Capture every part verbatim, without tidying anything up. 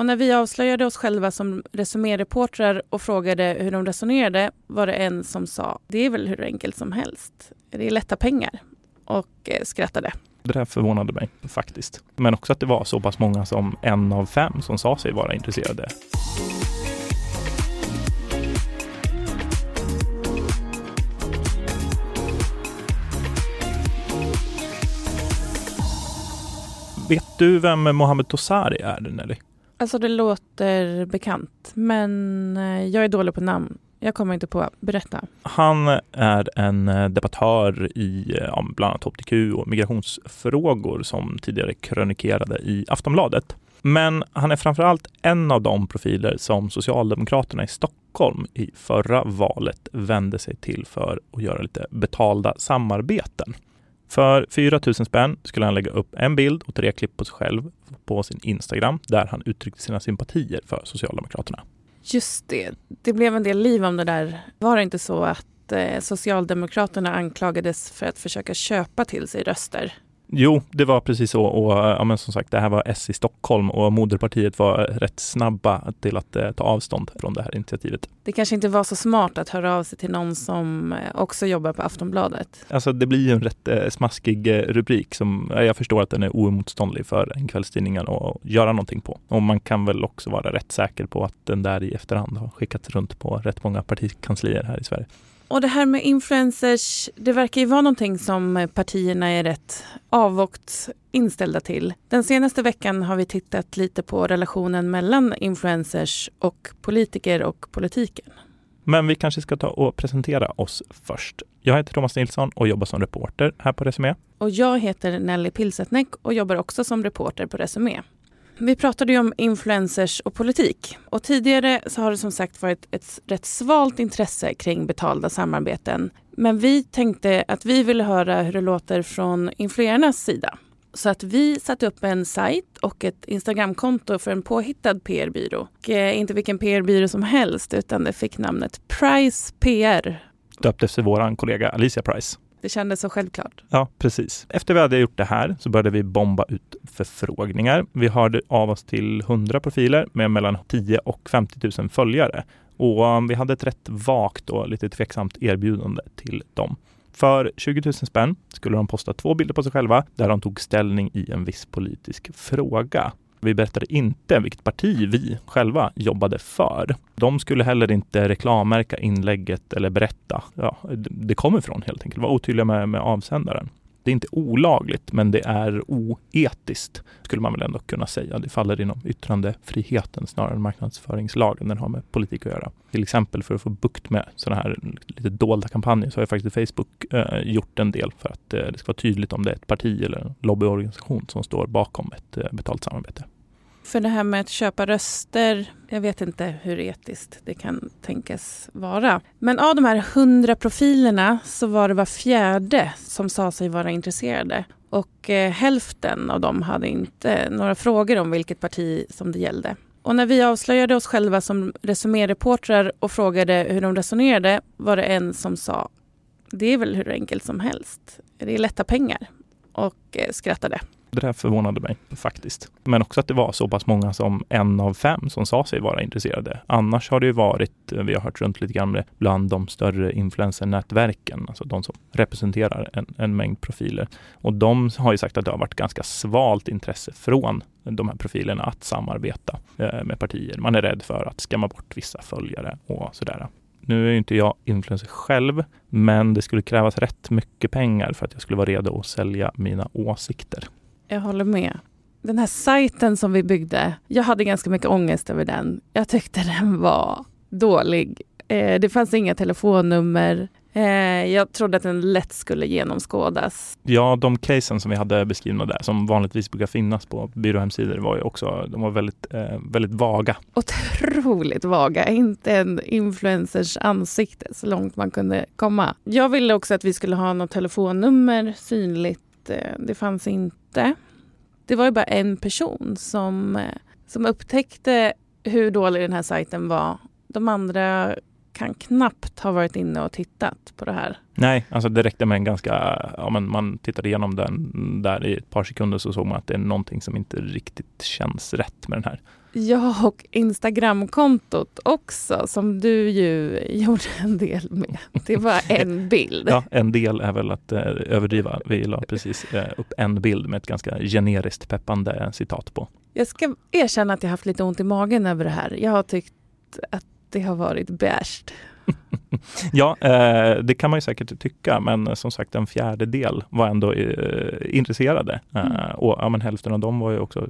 Och när vi avslöjade oss själva som resuméreportrar och frågade hur de resonerade var det en som sa, det är väl hur enkelt som helst. Det är lätta pengar. Och skrattade. Det där förvånade mig faktiskt. Men också att det var så pass många som en av fem som sa sig vara intresserade. Vet du vem Mohamed Toussari är, Nelly? Alltså det låter bekant, men jag är dålig på namn. Jag kommer inte på. Berätta. Han är en debattör i ja, bland annat H B T Q och migrationsfrågor som tidigare kronikerade i Aftonbladet. Men han är framförallt en av de profiler som Socialdemokraterna i Stockholm i förra valet vände sig till för att göra lite betalda samarbeten. För fyra tusen spänn skulle han lägga upp en bild och tre klipp på sig själv på sin Instagram där han uttryckte sina sympatier för Socialdemokraterna. Just det, det blev en del liv om det där. Var det inte så att eh, Socialdemokraterna anklagades för att försöka köpa till sig röster? Jo, det var precis så. Och, ja, men som sagt, det här var S i Stockholm och Moderpartiet var rätt snabba till att eh, ta avstånd från det här initiativet. Det kanske inte var så smart att höra av sig till någon som också jobbar på Aftonbladet. Alltså det blir ju en rätt eh, smaskig eh, rubrik som eh, jag förstår att den är oemotståndlig för en kvällstidning att göra någonting på. Och man kan väl också vara rätt säker på att den där i efterhand har skickats runt på rätt många partikanslier här i Sverige. Och det här med influencers, det verkar ju vara någonting som partierna är rätt avvokt inställda till. Den senaste veckan har vi tittat lite på relationen mellan influencers och politiker och politiken. Men vi kanske ska ta och presentera oss först. Jag heter Thomas Nilsson och jobbar som reporter här på Resumé. Och jag heter Nelly Pilsätnäck och jobbar också som reporter på Resumé. Vi pratade ju om influencers och politik och tidigare så har det som sagt varit ett rätt svalt intresse kring betalda samarbeten. Men vi tänkte att vi ville höra hur det låter från influerarnas sida. Så att vi satte upp en sajt och ett Instagramkonto för en påhittad P R-byrå. Och inte vilken P R-byrå som helst utan det fick namnet Price P R. Döpt efter vår kollega Alicia Price. Det kändes så självklart. Ja, precis. Efter vi hade gjort det här så började vi bomba ut förfrågningar. Vi hörde av oss till hundra profiler med mellan tio och femtio tusen följare. Och vi hade ett rätt vagt och lite tveksamt erbjudande till dem. För tjugo tusen spänn skulle de posta två bilder på sig själva där de tog ställning i en viss politisk fråga. Vi berättade inte vilket parti vi själva jobbade för. De skulle heller inte reklammärka inlägget eller berätta. Ja, det kommer ifrån helt enkelt. Var otydliga med, med avsändaren. Det är inte olagligt men det är oetiskt skulle man väl ändå kunna säga. Det faller inom yttrandefriheten snarare än marknadsföringslagen. Den har med politik att göra. Till exempel för att få bukt med sådana här lite dolda kampanjer så har faktiskt Facebook eh, gjort en del för att eh, det ska vara tydligt om det är ett parti eller en lobbyorganisation som står bakom ett eh, betalt samarbete. För det här med att köpa röster, jag vet inte hur etiskt det kan tänkas vara. Men av de här hundra profilerna så var det var fjärde som sa sig vara intresserade. Och eh, hälften av dem hade inte några frågor om vilket parti som det gällde. Och när vi avslöjade oss själva som resuméreportrar och frågade hur de resonerade var det en som sa, det är väl hur enkelt som helst. Det är lätta pengar. Och eh, skrattade. Det här förvånade mig faktiskt. Men också att det var så pass många som en av fem som sa sig vara intresserade. Annars har det ju varit, vi har hört runt lite grann bland de större influencernätverken. Alltså de som representerar en, en mängd profiler. Och de har ju sagt att det har varit ganska svalt intresse från de här profilerna att samarbeta med partier. Man är rädd för att skämma bort vissa följare och sådär. Nu är ju inte jag influencer själv, men det skulle krävas rätt mycket pengar för att jag skulle vara redo att sälja mina åsikter. Jag håller med. Den här sajten som vi byggde, jag hade ganska mycket ångest över den. Jag tyckte den var dålig. Eh, det fanns inga telefonnummer. Eh, jag trodde att den lätt skulle genomskådas. Ja, de casen som vi hade beskrivna där, som vanligtvis brukar finnas på byråhemsidor, var ju också, de var väldigt, eh, väldigt vaga. Otroligt vaga. Inte en influencers ansikte så långt man kunde komma. Jag ville också att vi skulle ha något telefonnummer synligt. Det fanns inte. Det var ju bara en person som, som upptäckte hur dålig den här sajten var. De andra kan knappt ha varit inne och tittat på det här. Nej, alltså det räckte med en ganska... Ja, men man tittade igenom den där i ett par sekunder så såg man att det är någonting som inte riktigt känns rätt med den här. Ja, och Instagramkontot också, som du ju gjorde en del med. Det var en bild. Ja, en del är väl att eh, överdriva. Vi la precis eh, upp en bild med ett ganska generiskt peppande citat på. Jag ska erkänna att jag haft lite ont i magen över det här. Jag har tyckt att det har varit bäst. Ja, eh, det kan man ju säkert tycka, men som sagt en fjärdedel var ändå eh, intresserade. Mm. Eh, och ja, men hälften av dem var ju också,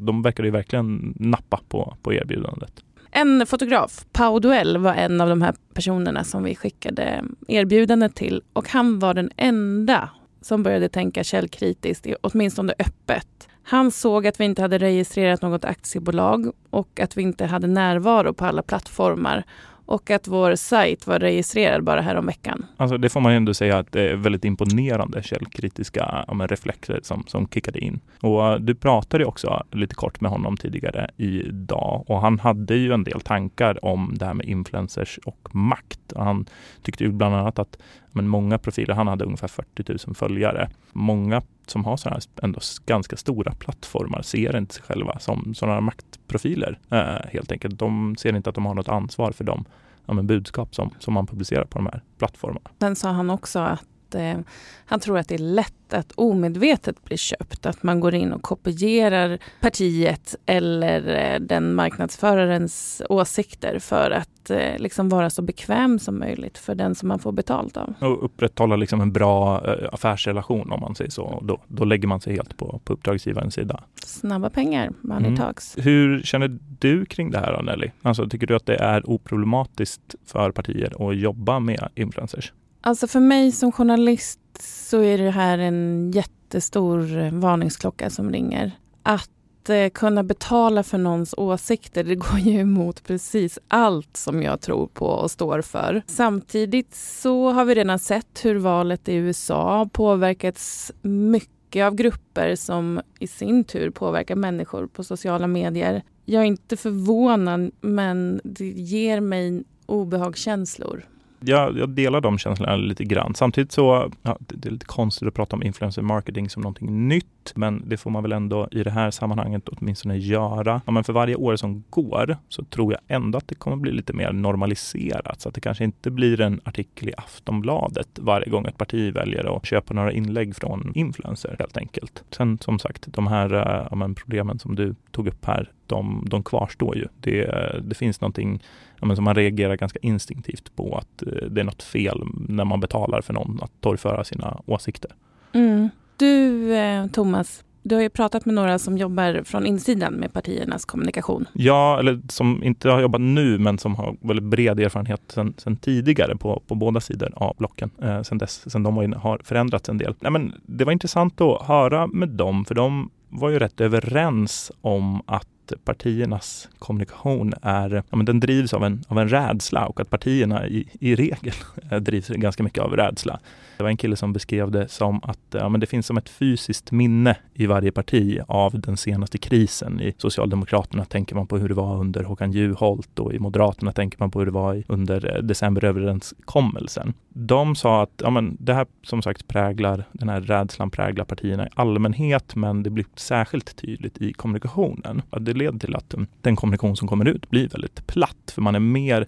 de verkade ju verkligen nappa på, på erbjudandet. En fotograf, Paul Duell, var en av de här personerna som vi skickade erbjudandet till, och han var den enda som började tänka källkritiskt, åtminstone öppet. Han såg att vi inte hade registrerat något aktiebolag och att vi inte hade närvaro på alla plattformar. Och att vår sajt var registrerad bara här om veckan. Alltså det får man ju ändå säga att det är väldigt imponerande källkritiska ja, men reflexer som, som kickade in. Och du pratade ju också lite kort med honom tidigare idag. Och han hade ju en del tankar om det här med influencers och makt. Och han tyckte ju bland annat att men många profiler, han hade ungefär fyrtio tusen följare. Många som har sådana här ändå ganska stora plattformar ser inte sig själva som sådana maktprofiler eh, helt enkelt. De ser inte att de har något ansvar för de ja, men budskap som, som man publicerar på de här plattformarna. Sen sa han också att eh, han tror att det är lätt att omedvetet bli köpt. Att man går in och kopierar partiet eller eh, den marknadsförarens åsikter för att liksom vara så bekväm som möjligt för den som man får betalt av. Och upprätthålla liksom en bra affärsrelation om man säger så. Då, då lägger man sig helt på, på uppdragsgivarens sida. Snabba pengar, money mm. talks. Hur känner du kring det här, Nelly? Alltså, tycker du att det är oproblematiskt för partier att jobba med influencers? Alltså för mig som journalist så är det här en jättestor varningsklocka som ringer. Att Att kunna betala för någons åsikter, det går ju emot precis allt som jag tror på och står för. Samtidigt så har vi redan sett hur valet i U S A påverkats mycket av grupper som i sin tur påverkar människor på sociala medier. Jag är inte förvånad, men det ger mig obehagskänslor. Jag, jag delar de känslorna lite grann. Samtidigt så, ja, det, det är lite konstigt att prata om influencer marketing som någonting nytt. Men det får man väl ändå i det här sammanhanget åtminstone göra. Ja, men för varje år som går så tror jag ändå att det kommer bli lite mer normaliserat. Så att det kanske inte blir en artikel i Aftonbladet varje gång ett parti väljer att köpa några inlägg från influencer helt enkelt. Sen som sagt, de här ja, men problemen som du tog upp här. De, de kvarstår ju. Det, det finns någonting ja, men som man reagerar ganska instinktivt på, att det är något fel när man betalar för någon att torgföra sina åsikter. Mm. Du, Thomas, du har ju pratat med några som jobbar från insidan med partiernas kommunikation. Ja, eller som inte har jobbat nu men som har väldigt bred erfarenhet sen, sen tidigare på, på båda sidor av blocken. Eh, sen dess, sen de har förändrats en del. Nej, men det var intressant att höra med dem, för de var ju rätt överens om att partiernas kommunikation är, ja, men den drivs av en, av en rädsla, och att partierna i, i regel drivs ganska mycket av rädsla. Det var en kille som beskrev det som att ja, men det finns som ett fysiskt minne i varje parti av den senaste krisen. I Socialdemokraterna tänker man på hur det var under Håkan Ljuholt, och i Moderaterna tänker man på hur det var under decemberöverenskommelsen. De sa att ja, men det här som sagt präglar, den här rädslan präglar partierna i allmänhet, men det blir särskilt tydligt i kommunikationen. Det leder till att den kommunikation som kommer ut blir väldigt platt, för man är mer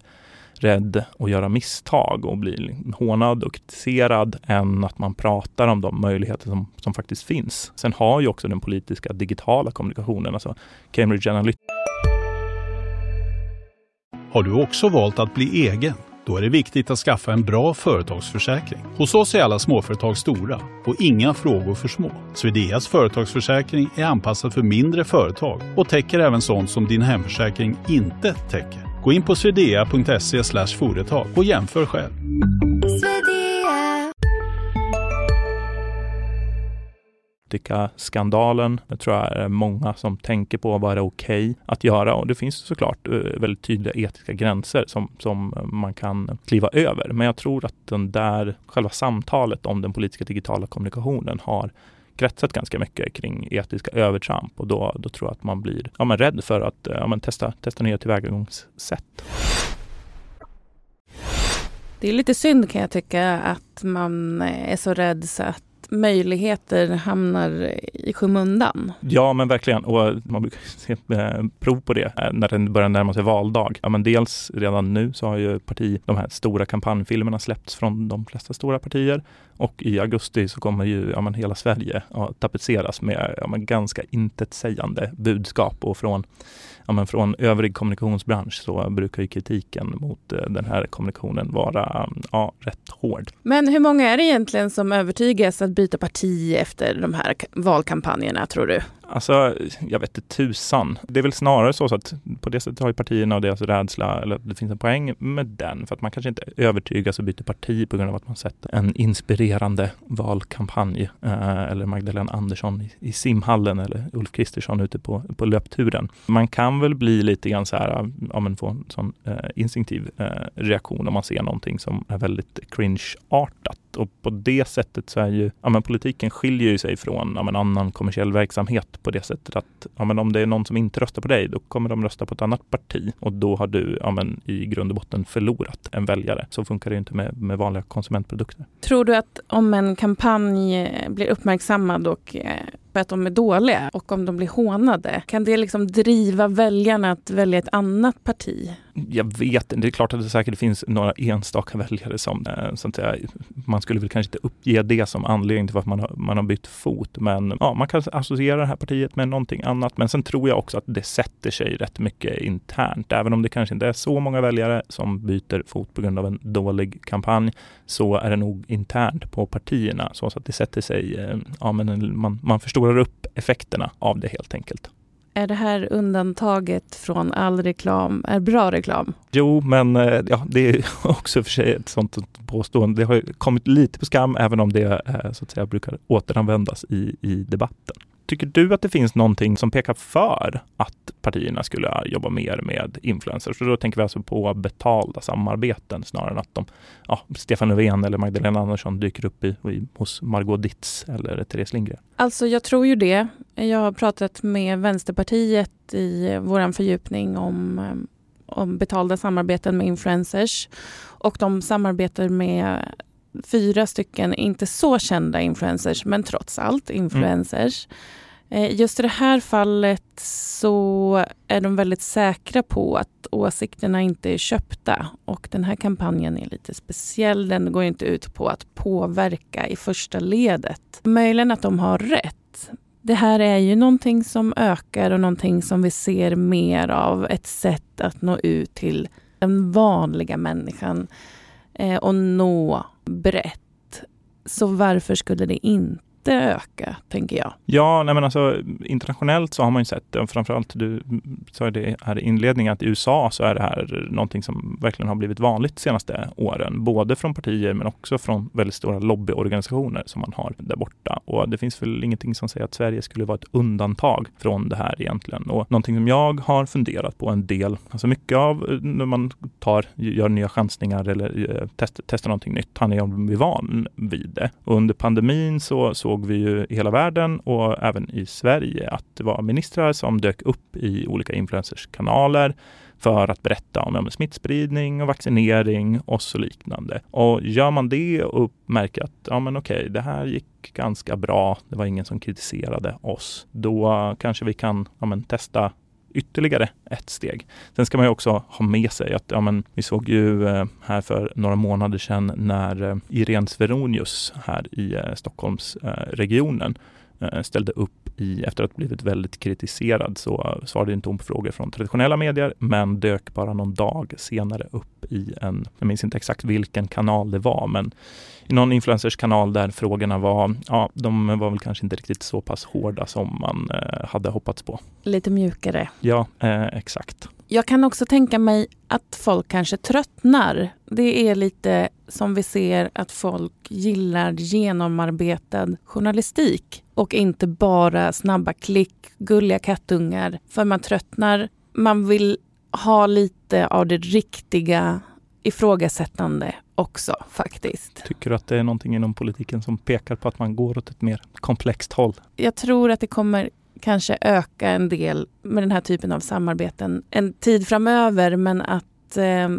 rädd att göra misstag och bli hånad och kritiserad än att man pratar om de möjligheter som, som faktiskt finns. Sen har ju också den politiska digitala kommunikationen, alltså Cambridge Analytica. Har du också valt att bli egen? Då är det viktigt att skaffa en bra företagsförsäkring. Hos oss är alla småföretag stora och inga frågor för små. Swedeas företagsförsäkring är anpassad för mindre företag och täcker även sånt som din hemförsäkring inte täcker. Gå in på swedea.se slash företag och jämför själv. Skandalen. Jag tror att det är många som tänker på vad det är okej att göra, och det finns såklart väldigt tydliga etiska gränser som, som man kan kliva över. Men jag tror att den där själva samtalet om den politiska digitala kommunikationen har kretsat ganska mycket kring etiska övertramp, och då, då tror jag att man blir ja, men rädd för att ja, men testa, testa nya tillvägagångssätt. Det är lite synd kan jag tycka att man är så rädd så att möjligheter hamnar i skymundan. Ja, men verkligen. Och man brukar se prov på det när den börjar närma sig valdag. Ja, men dels redan nu så har ju parti, de här stora kampanjfilmerna släppts från de flesta stora partier. Och i augusti så kommer ju ja, men hela Sverige ja, tapetseras med ja, men ganska intetsägande budskap. Och från, ja, men från övrig kommunikationsbransch så brukar ju kritiken mot den här kommunikationen vara ja, rätt hård. Men hur många är det egentligen som övertygas att byta parti efter de här valkampanjerna, tror du? Alltså, jag vet inte tusan. Det är väl snarare så, så att på det sättet har ju partierna och deras rädsla, eller det finns en poäng med den, för att man kanske inte övertygas och byter parti på grund av att man sett en inspirerande valkampanj eh, eller Magdalena Andersson i, i simhallen eller Ulf Kristersson ute på, på löpturen. Man kan väl bli lite grann så här, ja men få en sån eh, instinktiv eh, reaktion om man ser någonting som är väldigt cringe-artat. Och på det sättet så är ju, ja men politiken skiljer ju sig från ja men annan kommersiell verksamhet på det sättet att ja men om det är någon som inte röstar på dig då kommer de rösta på ett annat parti och då har du ja men i grund och botten förlorat en väljare. Så funkar det ju inte med, med vanliga konsumentprodukter. Tror du att om en kampanj blir uppmärksammad och för att de är dåliga och om de blir hånade, kan det liksom driva väljarna att välja ett annat parti? Jag vet inte. Det är klart att det säkert finns några enstaka väljare som så att säga, man skulle väl kanske inte uppge det som anledning till varför man har, man har bytt fot. Men ja, man kan associera det här partiet med någonting annat. Men sen tror jag också att det sätter sig rätt mycket internt. Även om det kanske inte är så många väljare som byter fot på grund av en dålig kampanj så är det nog internt på partierna. Så att det sätter sig, ja men man, man förstorar upp effekterna av det helt enkelt. Är det här undantaget från all reklam är bra reklam? Jo, men ja, det är också för sig ett sånt påstående. Det har kommit lite på skam även om det så att säga, brukar återanvändas i, i debatten. Tycker du att det finns någonting som pekar för att partierna skulle jobba mer med influencers? Så då tänker vi alltså på betalda samarbeten snarare än att de, ja, Stefan Löfven eller Magdalena Andersson dyker upp i, i, hos Margot Ditz eller Therese Lindgren. Alltså jag tror ju det. Jag har pratat med Vänsterpartiet i våran fördjupning om, om betalda samarbeten med influencers. Och de samarbetar med fyra stycken inte så kända influencers, men trots allt influencers. Mm. Just i det här fallet så är de väldigt säkra på att åsikterna inte är köpta. Och den här kampanjen är lite speciell. Den går inte ut på att påverka i första ledet. Möjligen att de har rätt. Det här är ju någonting som ökar och någonting som vi ser mer av. Ett sätt att nå ut till den vanliga människan och nå brett. Så varför skulle det inte öka, tänker jag? Ja, nej men alltså internationellt så har man ju sett, framförallt du sa det här i inledningen, att i U S A så är det här någonting som verkligen har blivit vanligt de senaste åren. Både från partier men också från väldigt stora lobbyorganisationer som man har där borta. Och det finns väl ingenting som säger att Sverige skulle vara ett undantag från det här egentligen. Och någonting som jag har funderat på en del, alltså mycket av när man tar, gör nya chansningar eller test, testar någonting nytt, han är van vid det. Och under pandemin så, så såg vi ju i hela världen och även i Sverige att det var ministrar som dök upp i olika influencerskanaler för att berätta om smittspridning och vaccinering och så liknande. Och gör man det och märker att ja men okej, det här gick ganska bra, det var ingen som kritiserade oss, då kanske vi kan ja men, testa ytterligare ett steg. Sen ska man ju också ha med sig att ja, men, vi såg ju eh, här för några månader sedan när eh, Irene Svenonius här i eh, Stockholmsregionen eh, eh, ställde upp i, efter att blivit väldigt kritiserad så svarade inte hon på frågor från traditionella medier men dök bara någon dag senare upp i en, jag minns inte exakt vilken kanal det var men i någon influencers kanal där frågorna var, ja de var väl kanske inte riktigt så pass hårda som man eh, hade hoppats på. Lite mjukare. Ja, eh, exakt. Jag kan också tänka mig att folk kanske tröttnar. Det är lite som vi ser att folk gillar genomarbetad journalistik och inte bara snabba klick, gulliga kattungar. För man tröttnar, man vill ha lite av det riktiga ifrågasättande också faktiskt. Tycker du att det är någonting inom politiken som pekar på att man går åt ett mer komplext håll? Jag tror att det kommer kanske öka en del med den här typen av samarbeten en tid framöver men att, eh,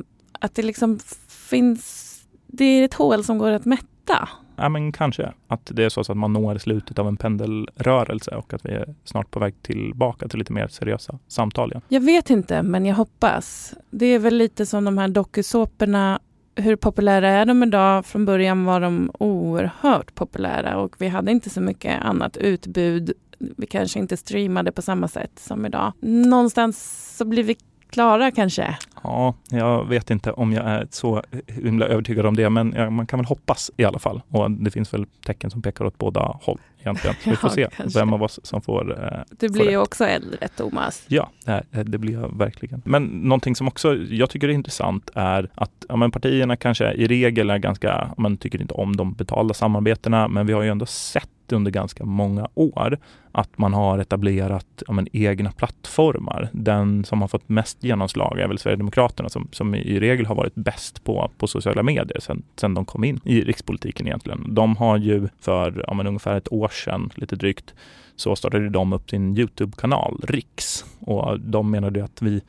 att det liksom finns det är ett hål som går att mätta. Ja, men kanske att det är så att man når slutet av en pendelrörelse och att vi är snart på väg tillbaka till lite mer seriösa samtal igen. Jag vet inte, men jag hoppas. Det är väl lite som de här dokusåporna. Hur populära är de idag? Från början var de oerhört populära och vi hade inte så mycket annat utbud. Vi kanske inte streamade på samma sätt som idag. Någonstans så blir vi klara kanske. Ja, jag vet inte om jag är så himla övertygad om det, men man kan väl hoppas i alla fall. Och det finns väl tecken som pekar åt båda håll egentligen. Vi får ja, se kanske. Vem av oss som får eh, Du blir ju också äldre, Thomas. Ja, det blir jag verkligen. Men någonting som också jag tycker är intressant är att ja, men partierna kanske i regel är ganska, man tycker inte om de betalda samarbetena, men vi har ju ändå sett under ganska många år att man har etablerat ja, men, egna plattformar. Den som har fått mest genomslag är väl Sverigedemokraterna som, som i regel har varit bäst på, på sociala medier sen, sen de kom in i rikspolitiken egentligen. De har ju för ja, men, ungefär ett år sedan, lite drygt, så startade de upp sin YouTube-kanal Riks, och de menade att vi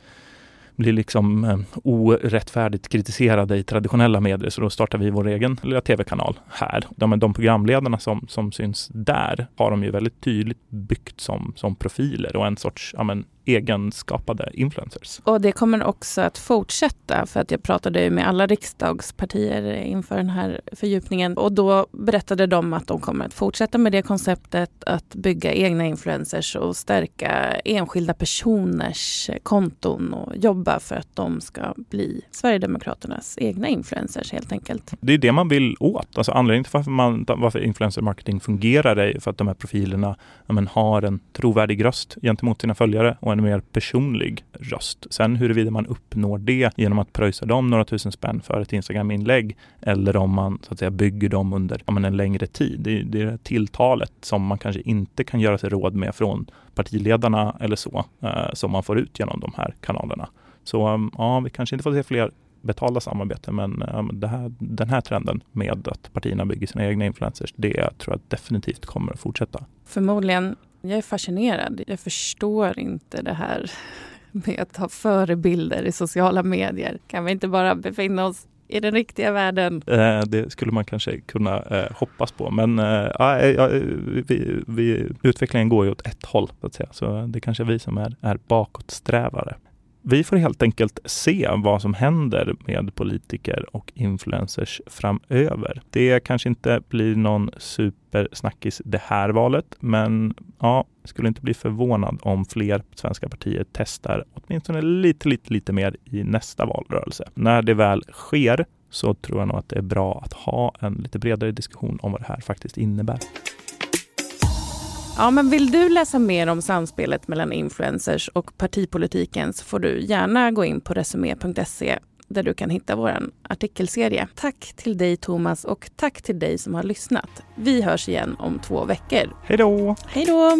blir liksom eh, orättfärdigt kritiserade i traditionella medier, så då startar vi vår egen lilla tv-kanal här. De, de programledarna som, som syns där har de ju väldigt tydligt byggt som, som profiler och en sorts ja, men, egenskapade influencers. Och det kommer också att fortsätta, för att jag pratade ju med alla riksdagspartier inför den här fördjupningen, och då berättade de att de kommer att fortsätta med det konceptet, att bygga egna influencers och stärka enskilda personers konton och jobba för att de ska bli Sverigedemokraternas egna influencers helt enkelt. Det är det man vill åt. Alltså anledningen till varför, man, varför influencer marketing fungerar är för att de här profilerna ja, men, har en trovärdig röst gentemot sina följare och en mer personlig röst. Sen huruvida man uppnår det genom att pröjsa dem några tusen spänn för ett Instagram-inlägg, eller om man så att säga bygger dem under ja, men en längre tid. Det är det, är det tilltalet som man kanske inte kan göra sig råd med från partiledarna eller så, eh, som man får ut genom de här kanalerna. Så ja, vi kanske inte får se fler betala samarbete, men um, det här, den här trenden med att partierna bygger sina egna influencers, det tror jag definitivt kommer att fortsätta. Förmodligen. Jag är fascinerad. Jag förstår inte det här med att ha förebilder i sociala medier. Kan vi inte bara befinna oss i den riktiga världen? Eh, det skulle man kanske kunna eh, hoppas på. Men eh, eh, vi, vi, utvecklingen går ju åt ett håll, så att säga. Så det kanske är vi som är, är bakåtsträvare. Vi får helt enkelt se vad som händer med politiker och influencers framöver. Det kanske inte blir någon supersnackis det här valet, men ja, skulle inte bli förvånad om fler svenska partier testar åtminstone lite, lite, lite mer i nästa valrörelse. När det väl sker så tror jag nog att det är bra att ha en lite bredare diskussion om vad det här faktiskt innebär. Ja, men vill du läsa mer om samspelet mellan influencers och partipolitiken så får du gärna gå in på resumé punkt se där du kan hitta vår artikelserie. Tack till dig Thomas och tack till dig som har lyssnat. Vi hörs igen om två veckor. Hej då! Hej då!